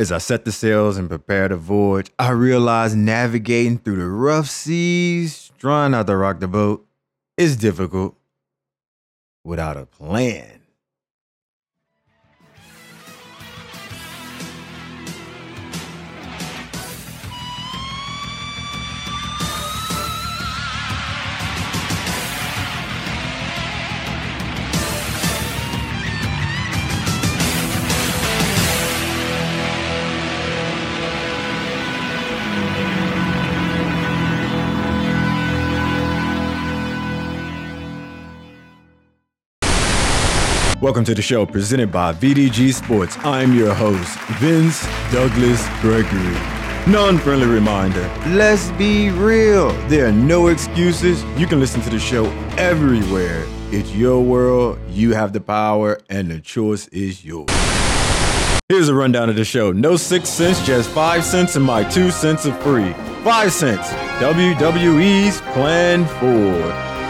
As I set the sails and prepared to voyage, I realized navigating through the rough seas, trying not to rock the boat, is difficult without a plan. Welcome to the show presented by VDG Sports. I'm your host, Vince Douglas Gregory. Non-friendly reminder, let's be real. There are no excuses. You can listen to the show everywhere. It's your world, you have the power, and the choice is yours. Here's a rundown of the show. No 6 cents, just 5 cents, and my 2 cents are free. 5 cents, WWE's Plan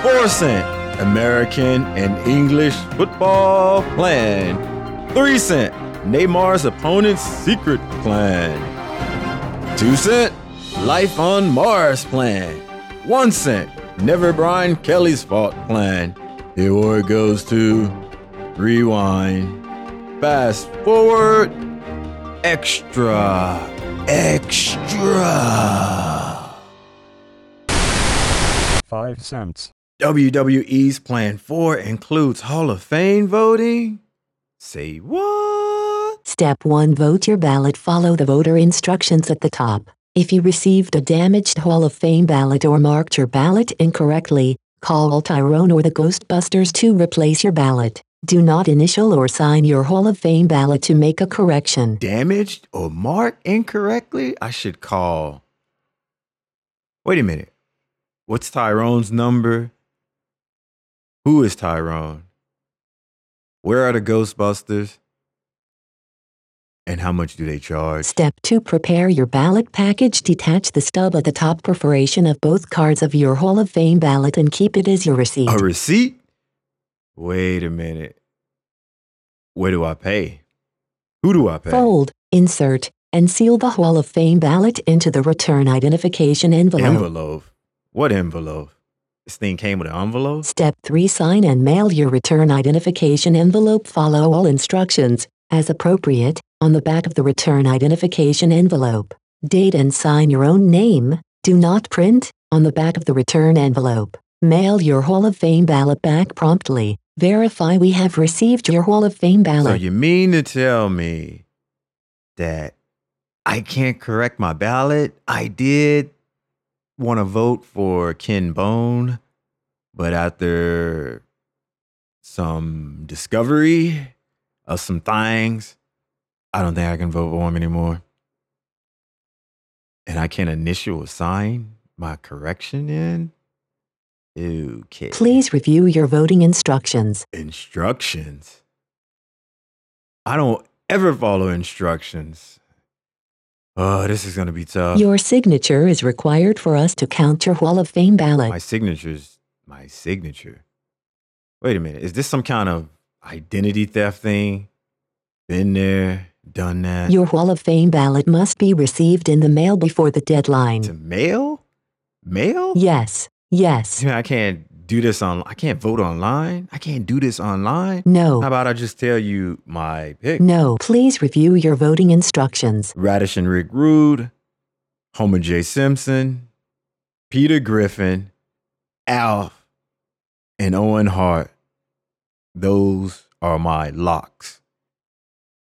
4. 4 cents. American and English football plan. 3 cents, Neymar's opponent's secret plan. 2 cents, Life on Mars plan. 1 cent, never Brian Kelly's fault plan. The award goes to rewind, fast forward, extra. 5 cents. WWE's Plan 4 includes Hall of Fame voting. Say what? Step 1. Vote your ballot. Follow the voter instructions at the top. If you received a damaged Hall of Fame ballot or marked your ballot incorrectly, call Tyrone or the Ghostbusters to replace your ballot. Do not initial or sign your Hall of Fame ballot to make a correction. Damaged or marked incorrectly? I should call. Wait a minute. What's Tyrone's number? Who is Tyrone? Where are the Ghostbusters? And how much do they charge? Step 2. Prepare your ballot package. Detach the stub at the top perforation of both cards of your Hall of Fame ballot and keep it as your receipt. A receipt? Wait a minute. Where do I pay? Who do I pay? Fold, insert, and seal the Hall of Fame ballot into the return identification envelope. Envelope? What envelope? This thing came with an envelope? Step 3. Sign and mail your return identification envelope. Follow all instructions, as appropriate, on the back of the return identification envelope. Date and sign your own name. Do not print on the back of the return envelope. Mail your Hall of Fame ballot back promptly. Verify we have received your Hall of Fame ballot. So you mean to tell me that I can't correct my ballot? I did want to vote for Ken Bone, but after some discovery of some things, I don't think I can vote for him anymore. And I can't initial or sign my correction in? Okay. Please review your voting instructions. Instructions? I don't ever follow instructions. Oh, this is going to be tough. Your signature is required for us to count your Hall of Fame ballot. My signature. Wait a minute. Is this some kind of identity theft thing? Been there, done that. Your Hall of Fame ballot must be received in the mail before the deadline. To mail? Mail? Yes. I can't do this online. I can't vote online. I can't do this online. No. How about I just tell you my pick? No. Please review your voting instructions. Radish and Rick Rude, Homer J. Simpson, Peter Griffin, Alf, and Owen Hart. Those are my locks.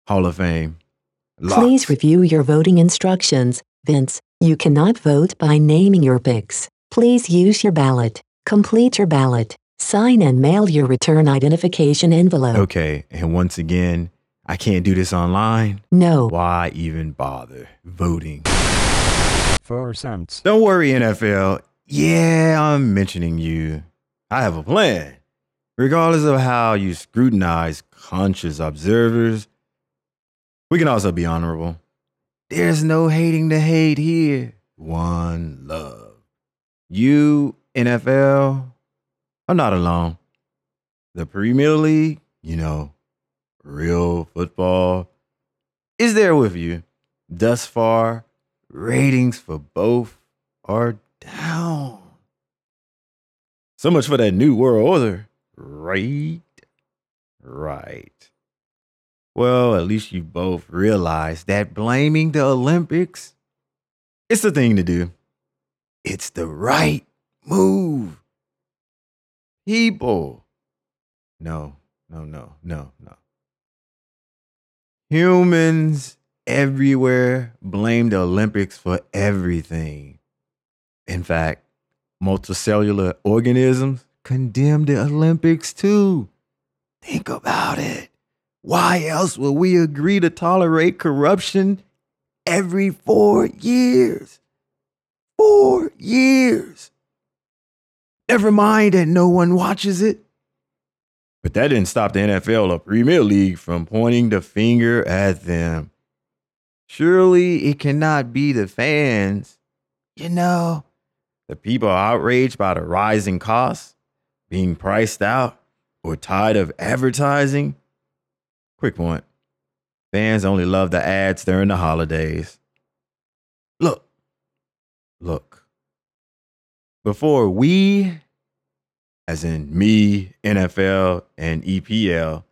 Hall of Fame locks. Please review your voting instructions, Vince. You cannot vote by naming your picks. Please use your ballot. Complete your ballot. Sign and mail your return identification envelope. Okay, and once again, I can't do this online. No. Why even bother voting? 4 cents. Don't worry, NFL. Yeah, I'm mentioning you. I have a plan. Regardless of how you scrutinize conscious observers, we can also be honorable. There's no hating the hate here. One love. You, NFL, I'm not alone. The Premier League, real football, is there with you. Thus far, ratings for both are down. So much for that new world order, right? Right. Well, at least you both realize that blaming the Olympics, it's the thing to do. It's the right move. People. No. Humans everywhere blame the Olympics for everything. In fact, multicellular organisms condemn the Olympics too. Think about it. Why else would we agree to tolerate corruption every 4 years? 4 years. Never mind that no one watches it. But that didn't stop the NFL or Premier League from pointing the finger at them. Surely it cannot be the fans. You know, the people outraged by the rising costs, being priced out, or tired of advertising. Quick point. Fans only love the ads during the holidays. Look. Before we, as in me, NFL, and EPL,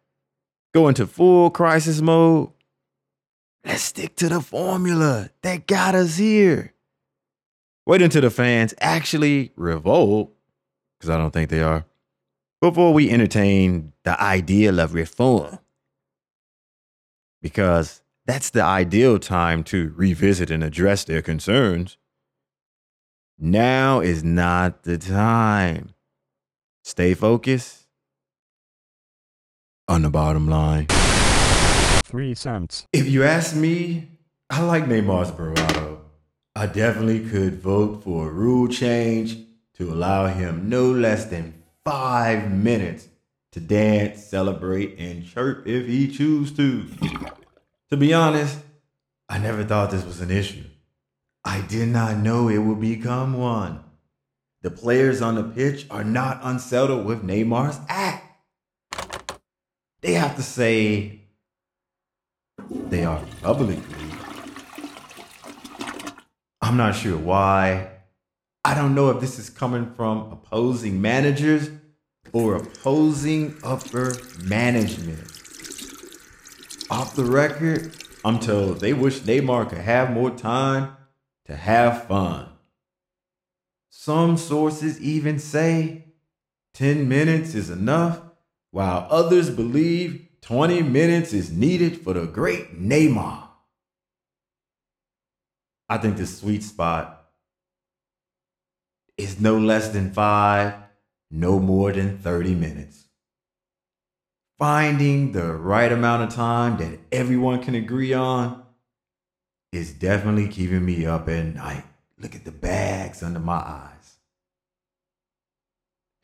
go into full crisis mode, let's stick to the formula that got us here. Wait until the fans actually revolt, because I don't think they are, before we entertain the ideal of reform. Because that's the ideal time to revisit and address their concerns. Now is not the time. Stay focused on the bottom line. 3 cents. If you ask me, I like Neymar's bravado. I definitely could vote for a rule change to allow him no less than 5 minutes to dance, celebrate, and chirp if he chooses to. To be honest, I never thought this was an issue. I did not know it would become one. The players on the pitch are not unsettled with Neymar's act. They have to say they are publicly. I'm not sure why. I don't know if this is coming from opposing managers or opposing upper management. Off the record, I'm told they wish Neymar could have more time to have fun. Some sources even say 10 minutes is enough, while others believe 20 minutes is needed for the great Neymar. I think the sweet spot is no less than 5, no more than 30 minutes. Finding the right amount of time that everyone can agree on is definitely keeping me up at night. Look at the bags under my eyes.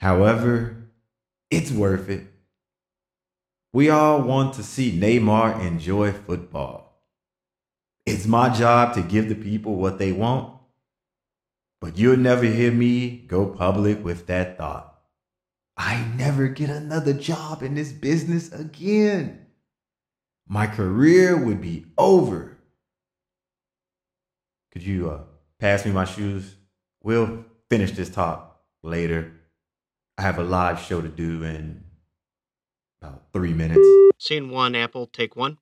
However, it's worth it. We all want to see Neymar enjoy football. It's my job to give the people what they want, but you'll never hear me go public with that thought. I never get another job in this business again. My career would be over. Could you pass me my shoes? We'll finish this talk later. I have a live show to do in about 3 minutes. Scene one, Apple, take one.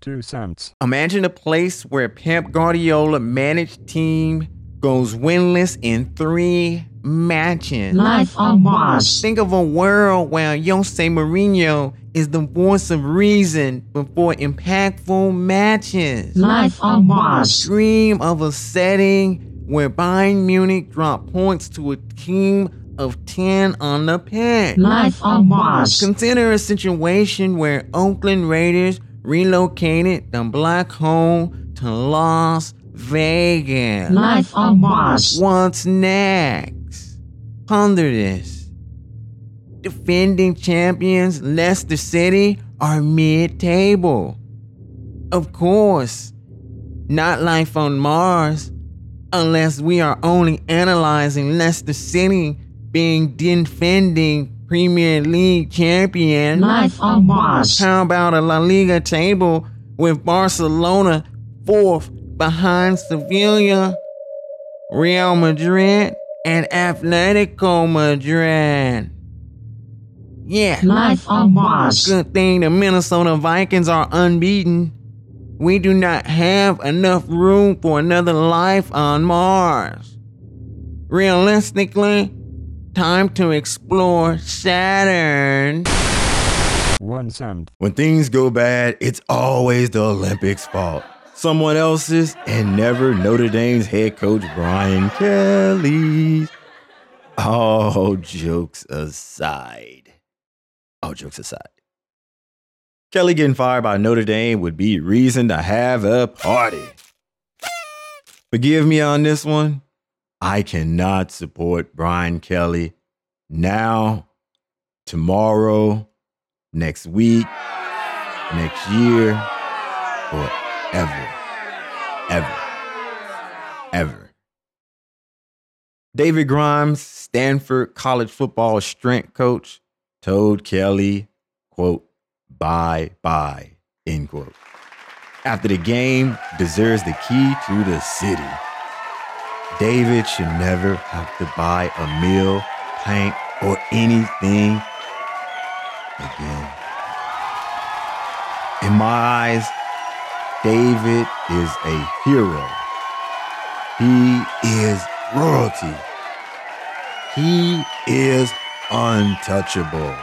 2 cents. Imagine a place where Pep Guardiola managed team goes winless in 3 matches. Life on Mars. Think of a world where Jose Mourinho is the voice of reason before impactful matches. Life on Mars. Dream of a setting where Bayern Munich drop points to a team of 10 on the pitch. Life on Mars. Consider a situation where Oakland Raiders relocated the black home to Las Vegas. Life on Mars. What's next? Ponder this. Defending champions Leicester City are mid-table. Of course, not Life on Mars, unless we are only analyzing Leicester City being defending Premier League champion. Life on Mars. How about a La Liga table with Barcelona fourth behind Sevilla, Real Madrid, and Atletico Madrid. Yeah. Life on Mars. Good thing the Minnesota Vikings are unbeaten. We do not have enough room for another life on Mars. Realistically, time to explore Saturn. When things go bad, it's always the Olympics' fault. Someone else's, and never Notre Dame's head coach Brian Kelly. All jokes aside. Kelly getting fired by Notre Dame would be reason to have a party. Forgive me on this one. I cannot support Brian Kelly now, tomorrow, next week, next year, forever, ever, ever. David Grimes, Stanford college football strength coach, told Kelly, quote, bye-bye, end quote, after the game deserves the key to the city. David should never have to buy a meal, paint, or anything again. In my eyes, David is a hero. He is royalty. He is untouchable.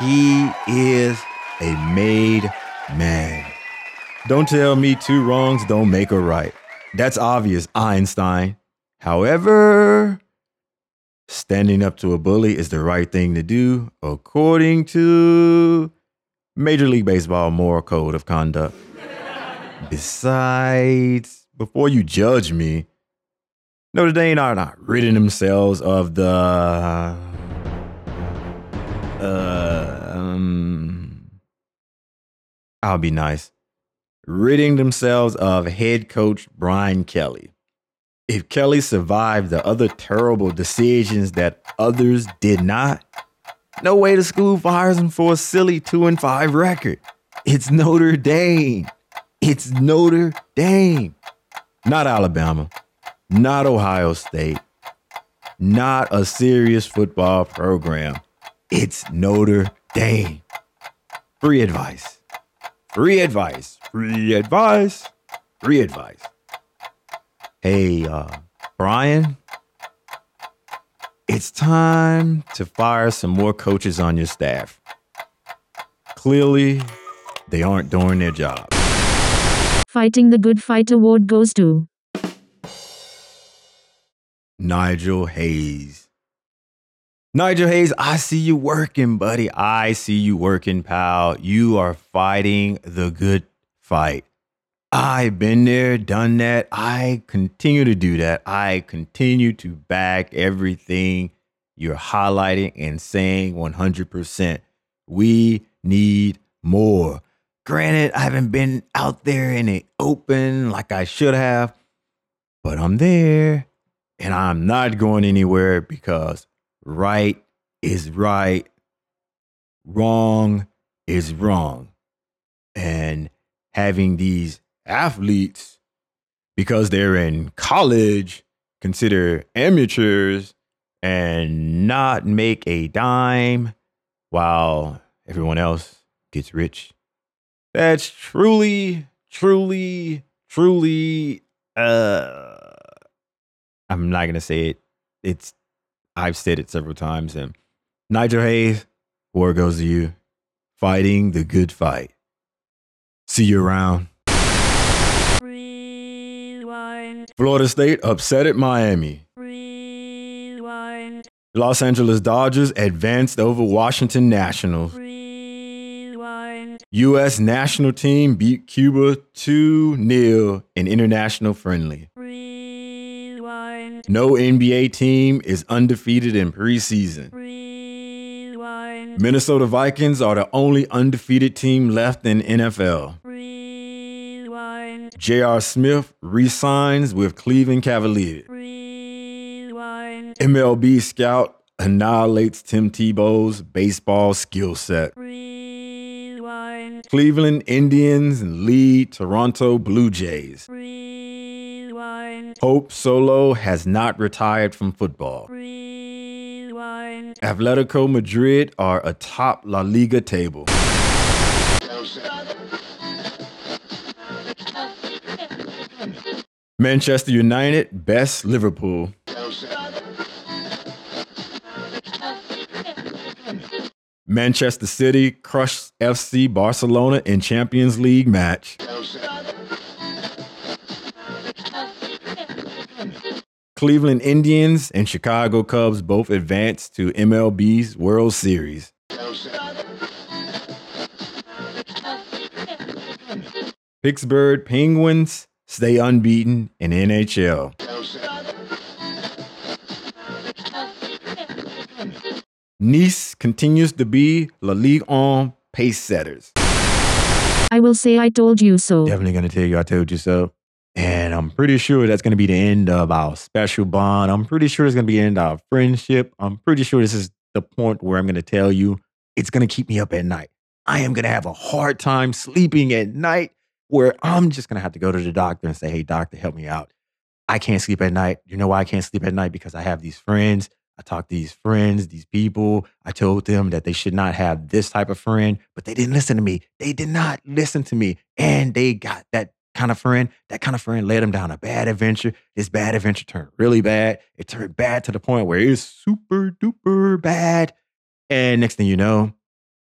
He is a made man. Don't tell me two wrongs don't make a right. That's obvious, Einstein. However, standing up to a bully is the right thing to do, according to Major League Baseball Moral Code of Conduct. Besides, before you judge me, Notre Dame are not ridding themselves of the I'll be nice. Ridding themselves of head coach Brian Kelly. If Kelly survived the other terrible decisions that others did not, no way the school fires him for a silly 2-5 record. It's Notre Dame. It's Notre Dame. Not Alabama. Not Ohio State. Not a serious football program. It's Notre Dame. Free advice. Free advice. Free advice. Free advice. Hey, Brian, it's time to fire some more coaches on your staff. Clearly, they aren't doing their job. Fighting the Good Fight Award goes to Nigel Hayes. Nigel Hayes, I see you working, buddy. I see you working, pal. You are fighting the good fight. I've been there, done that. I continue to do that. I continue to back everything you're highlighting and saying 100%. We need more. Granted, I haven't been out there in the open like I should have, but I'm there. And I'm not going anywhere because right is right, wrong is wrong. And having these athletes, because they're in college, consider amateurs and not make a dime while everyone else gets rich. That's truly, truly, truly, I'm not going to say it. I've said it several times. And Nigel Hayes, war goes to you. Fighting the good fight. See you around. Rewind. Florida State upset at Miami. Rewind. Los Angeles Dodgers advanced over Washington Nationals. Rewind. U.S. national team beat Cuba 2-0 in international friendly. No NBA team is undefeated in preseason. Rewind. Minnesota Vikings are the only undefeated team left in NFL. Rewind. J.R. Smith re-signs with Cleveland Cavaliers. Rewind. MLB scout annihilates Tim Tebow's baseball skill set. Rewind. Cleveland Indians and lead Toronto Blue Jays. Hope Solo has not retired from football. Atletico Madrid are atop La Liga table. Manchester United best Liverpool. Manchester City crushed FC Barcelona in Champions League match. Cleveland Indians and Chicago Cubs both advanced to MLB's World Series. Pittsburgh Penguins stay unbeaten in NHL. Nice continues to be La Ligue 1 pace setters. I will say I told you so. Definitely going to tell you I told you so. And I'm pretty sure that's going to be the end of our special bond. I'm pretty sure it's going to be the end of our friendship. I'm pretty sure this is the point where I'm going to tell you it's going to keep me up at night. I am going to have a hard time sleeping at night, where I'm just going to have to go to the doctor and say, hey, doctor, help me out. I can't sleep at night. You know why I can't sleep at night? Because I have these friends. I talk to these friends, these people. I told them that they should not have this type of friend, but they didn't listen to me. They did not listen to me. And they got that kind of friend. That kind of friend led them down a bad adventure. This bad adventure turned really bad. It turned bad to the point where it's super duper bad. And next thing you know,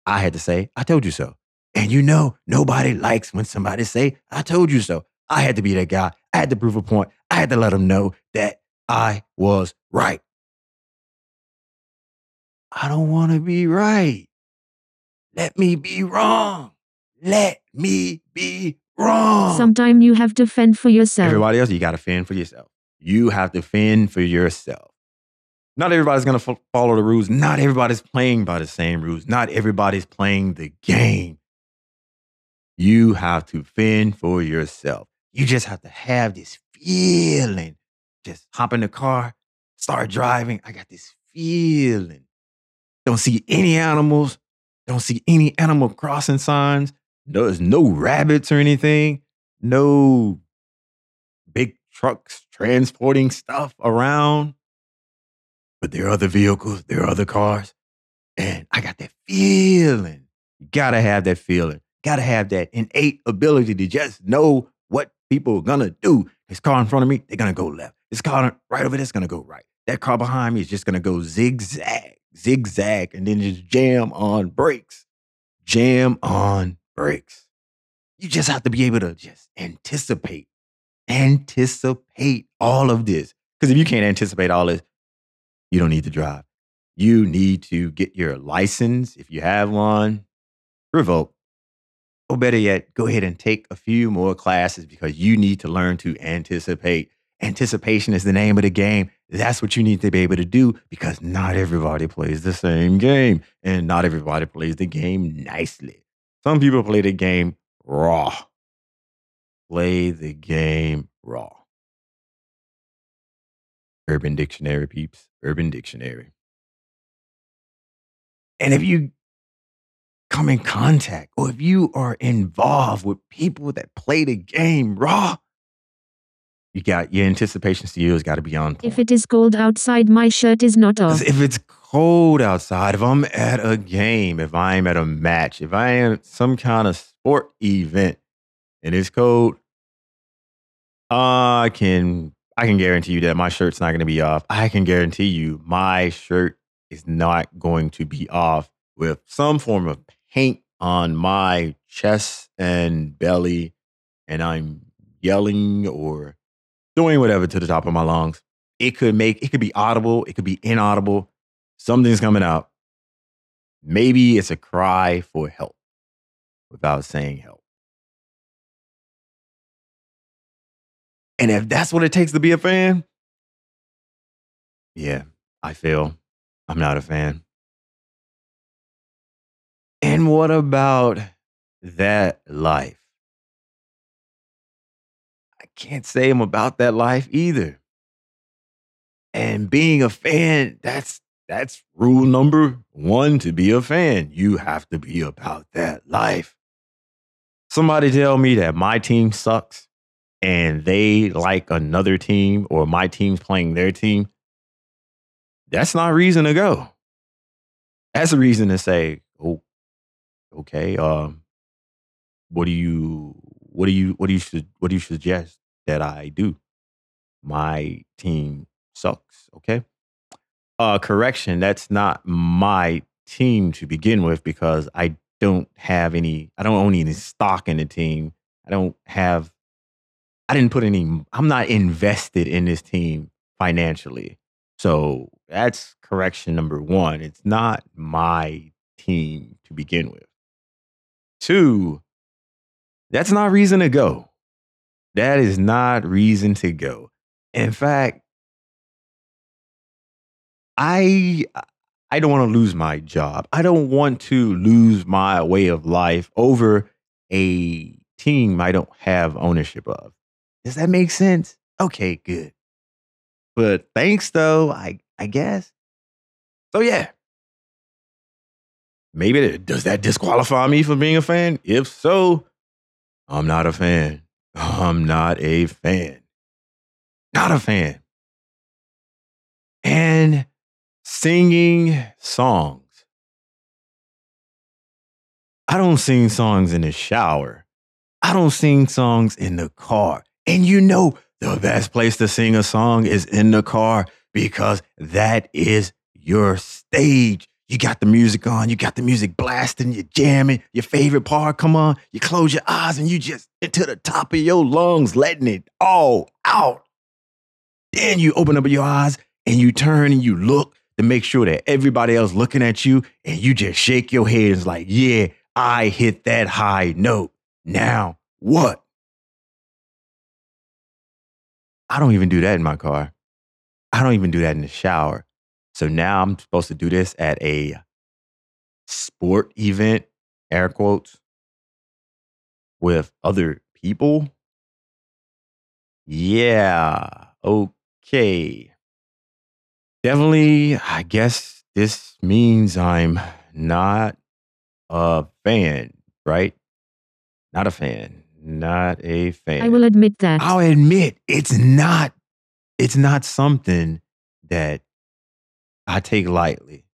I had to say, I told you so. And you know, nobody likes when somebody say, I told you so. I had to be that guy. I had to prove a point. I had to let them know that I was right. I don't want to be right. Let me be wrong. Let me be wrong. Sometimes you have to fend for yourself. Everybody else, you got to fend for yourself. You have to fend for yourself. Not everybody's going to follow the rules. Not everybody's playing by the same rules. Not everybody's playing the game. You have to fend for yourself. You just have to have this feeling. Just hop in the car, start driving. I got this feeling. Don't see any animals. Don't see any animal crossing signs. There's no rabbits or anything. No big trucks transporting stuff around. But there are other vehicles. There are other cars. And I got that feeling. You gotta have that feeling. Gotta have that innate ability to just know what people are gonna do. This car in front of me, they're gonna go left. This car right over there is gonna go right. That car behind me is just gonna go zigzag, zigzag, and then just jam on brakes. Jam on brakes. You just have to be able to just anticipate. Anticipate all of this. Because if you can't anticipate all this, you don't need to drive. You need to get your license, if you have one, revoked. Or better yet, go ahead and take a few more classes because you need to learn to anticipate. Anticipation is the name of the game. That's what you need to be able to do because not everybody plays the same game and not everybody plays the game nicely. Some people play the game raw. Play the game raw. Urban Dictionary, peeps. Urban Dictionary. And if you come in contact, or if you are involved with people that play the game raw, you got your anticipation skills got to be on point. If it is cold outside, my shirt is not off. If it's cold outside, if I'm at a game, if I am at a match, if I am at some kind of sport event and it's cold, I can guarantee you that my shirt's not going to be off. I can guarantee you my shirt is not going to be off with some form of paint on my chest and belly, and I'm yelling or doing whatever to the top of my lungs. It could be audible, it could be inaudible. Something's coming out. Maybe it's a cry for help without saying help. And if that's what it takes to be a fan, yeah, I feel I'm not a fan. And what about that life? I can't say I'm about that life either. And being a fan, that's rule number one to be a fan. You have to be about that life. somebody tell me that my team sucks and they like another team or my team's playing their team, that's not reason to go. That's a reason to say, oh, okay, what do you suggest that I do? My team sucks, okay? Correction, that's not my team to begin with because I don't have any, I don't own any stock in the team. I'm not invested in this team financially. So that's correction number one. It's not my team to begin with. Two, that's not reason to go. That is not reason to go. In fact, I don't want to lose my job. I don't want to lose my way of life over a team I don't have ownership of. Does that make sense? Okay, good. But thanks, though, I guess. So, yeah. Maybe does that disqualify me from being a fan? If so, I'm not a fan. I'm not a fan. Not a fan. And singing songs. I don't sing songs in the shower. I don't sing songs in the car. And you know, the best place to sing a song is in the car because that is your stage. You got the music on, you got the music blasting, you're jamming, your favorite part, come on, you close your eyes and you just into the top of your lungs, letting it all out. Then you open up your eyes and you turn and you look to make sure that everybody else looking at you and you just shake your head. It's like, yeah, I hit that high note. Now what? I don't even do that in my car. I don't even do that in the shower. So now I'm supposed to do this at a sport event, air quotes, with other people? Yeah, okay. Definitely, I guess this means I'm not a fan, right? Not a fan. Not a fan. I will admit that. I'll admit it's not something that I take lightly.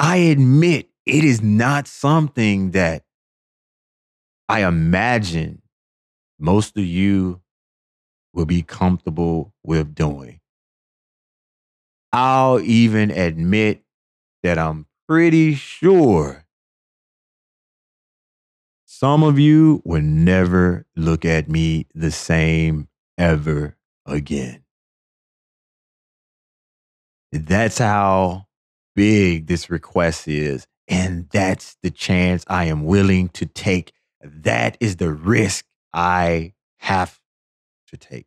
I admit it is not something that I imagine most of you will be comfortable with doing. I'll even admit that I'm pretty sure some of you will never look at me the same ever again. That's how big this request is. And that's the chance I am willing to take. That is the risk I have to take.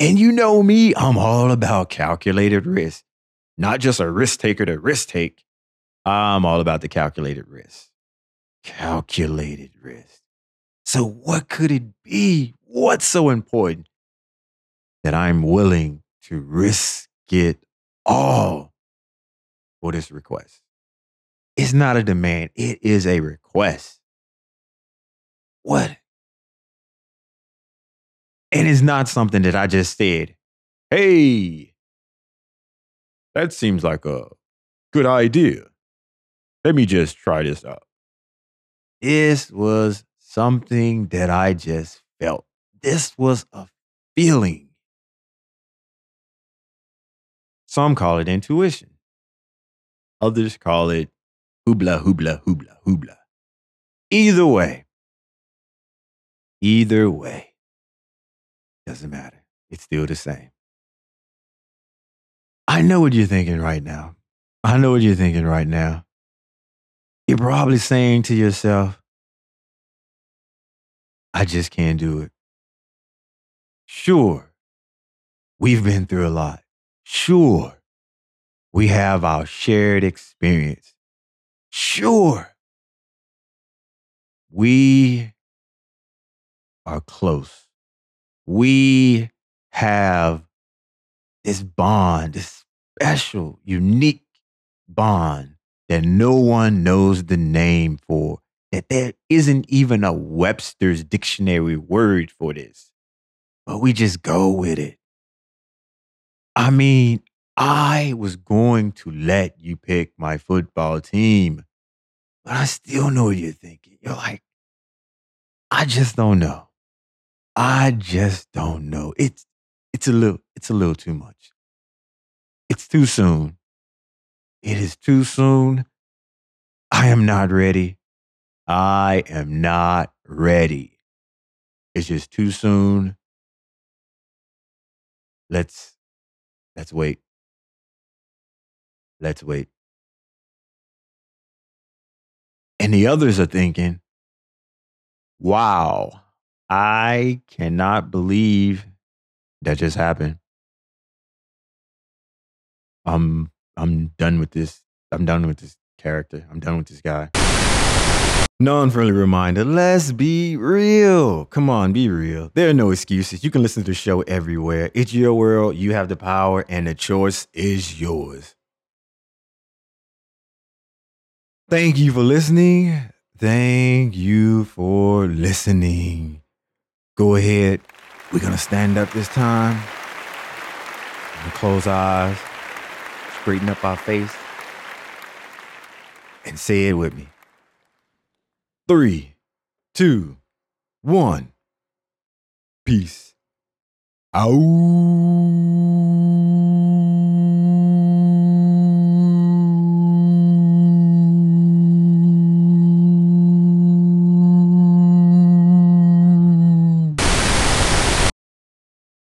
And you know me, I'm all about calculated risk. Not just a risk taker to risk take. I'm all about the calculated risk. Calculated risk. So what could it be? What's so important that I'm willing to risk it all for this request? It's not a demand. It is a request. What? And it's not something that I just said, hey, that seems like a good idea. Let me just try this out. This was something that I just felt. This was a feeling. Some call it intuition. Others call it hoobla, hoobla, hoobla, hoobla. Either way, doesn't matter. It's still the same. I know what you're thinking right now. You're probably saying to yourself, I just can't do it. Sure, we've been through a lot. Sure, we have our shared experience. Sure, we are close. We have this bond, this special, unique bond that no one knows the name for, that there isn't even a Webster's dictionary word for this, but we just go with it. I mean, I was going to let you pick my football team, but I still know what you're thinking. You're like, I just don't know. I just don't know. It's a little too much. It's too soon. It is too soon. I am not ready. I am not ready. It's just too soon. Let's wait. Let's wait. And the others are thinking, wow, I cannot believe that just happened. I'm done with this. I'm done with this character. I'm done with this guy. Non-friendly reminder, let's be real. Come on, be real. There are no excuses. You can listen to the show everywhere. It's your world. You have the power, and the choice is yours. Thank you for listening. Thank you for listening. Go ahead. We're going to stand up this time. We're going to close our eyes, straighten up our face, and say it with me. 3, 2, 1. Peace. Out.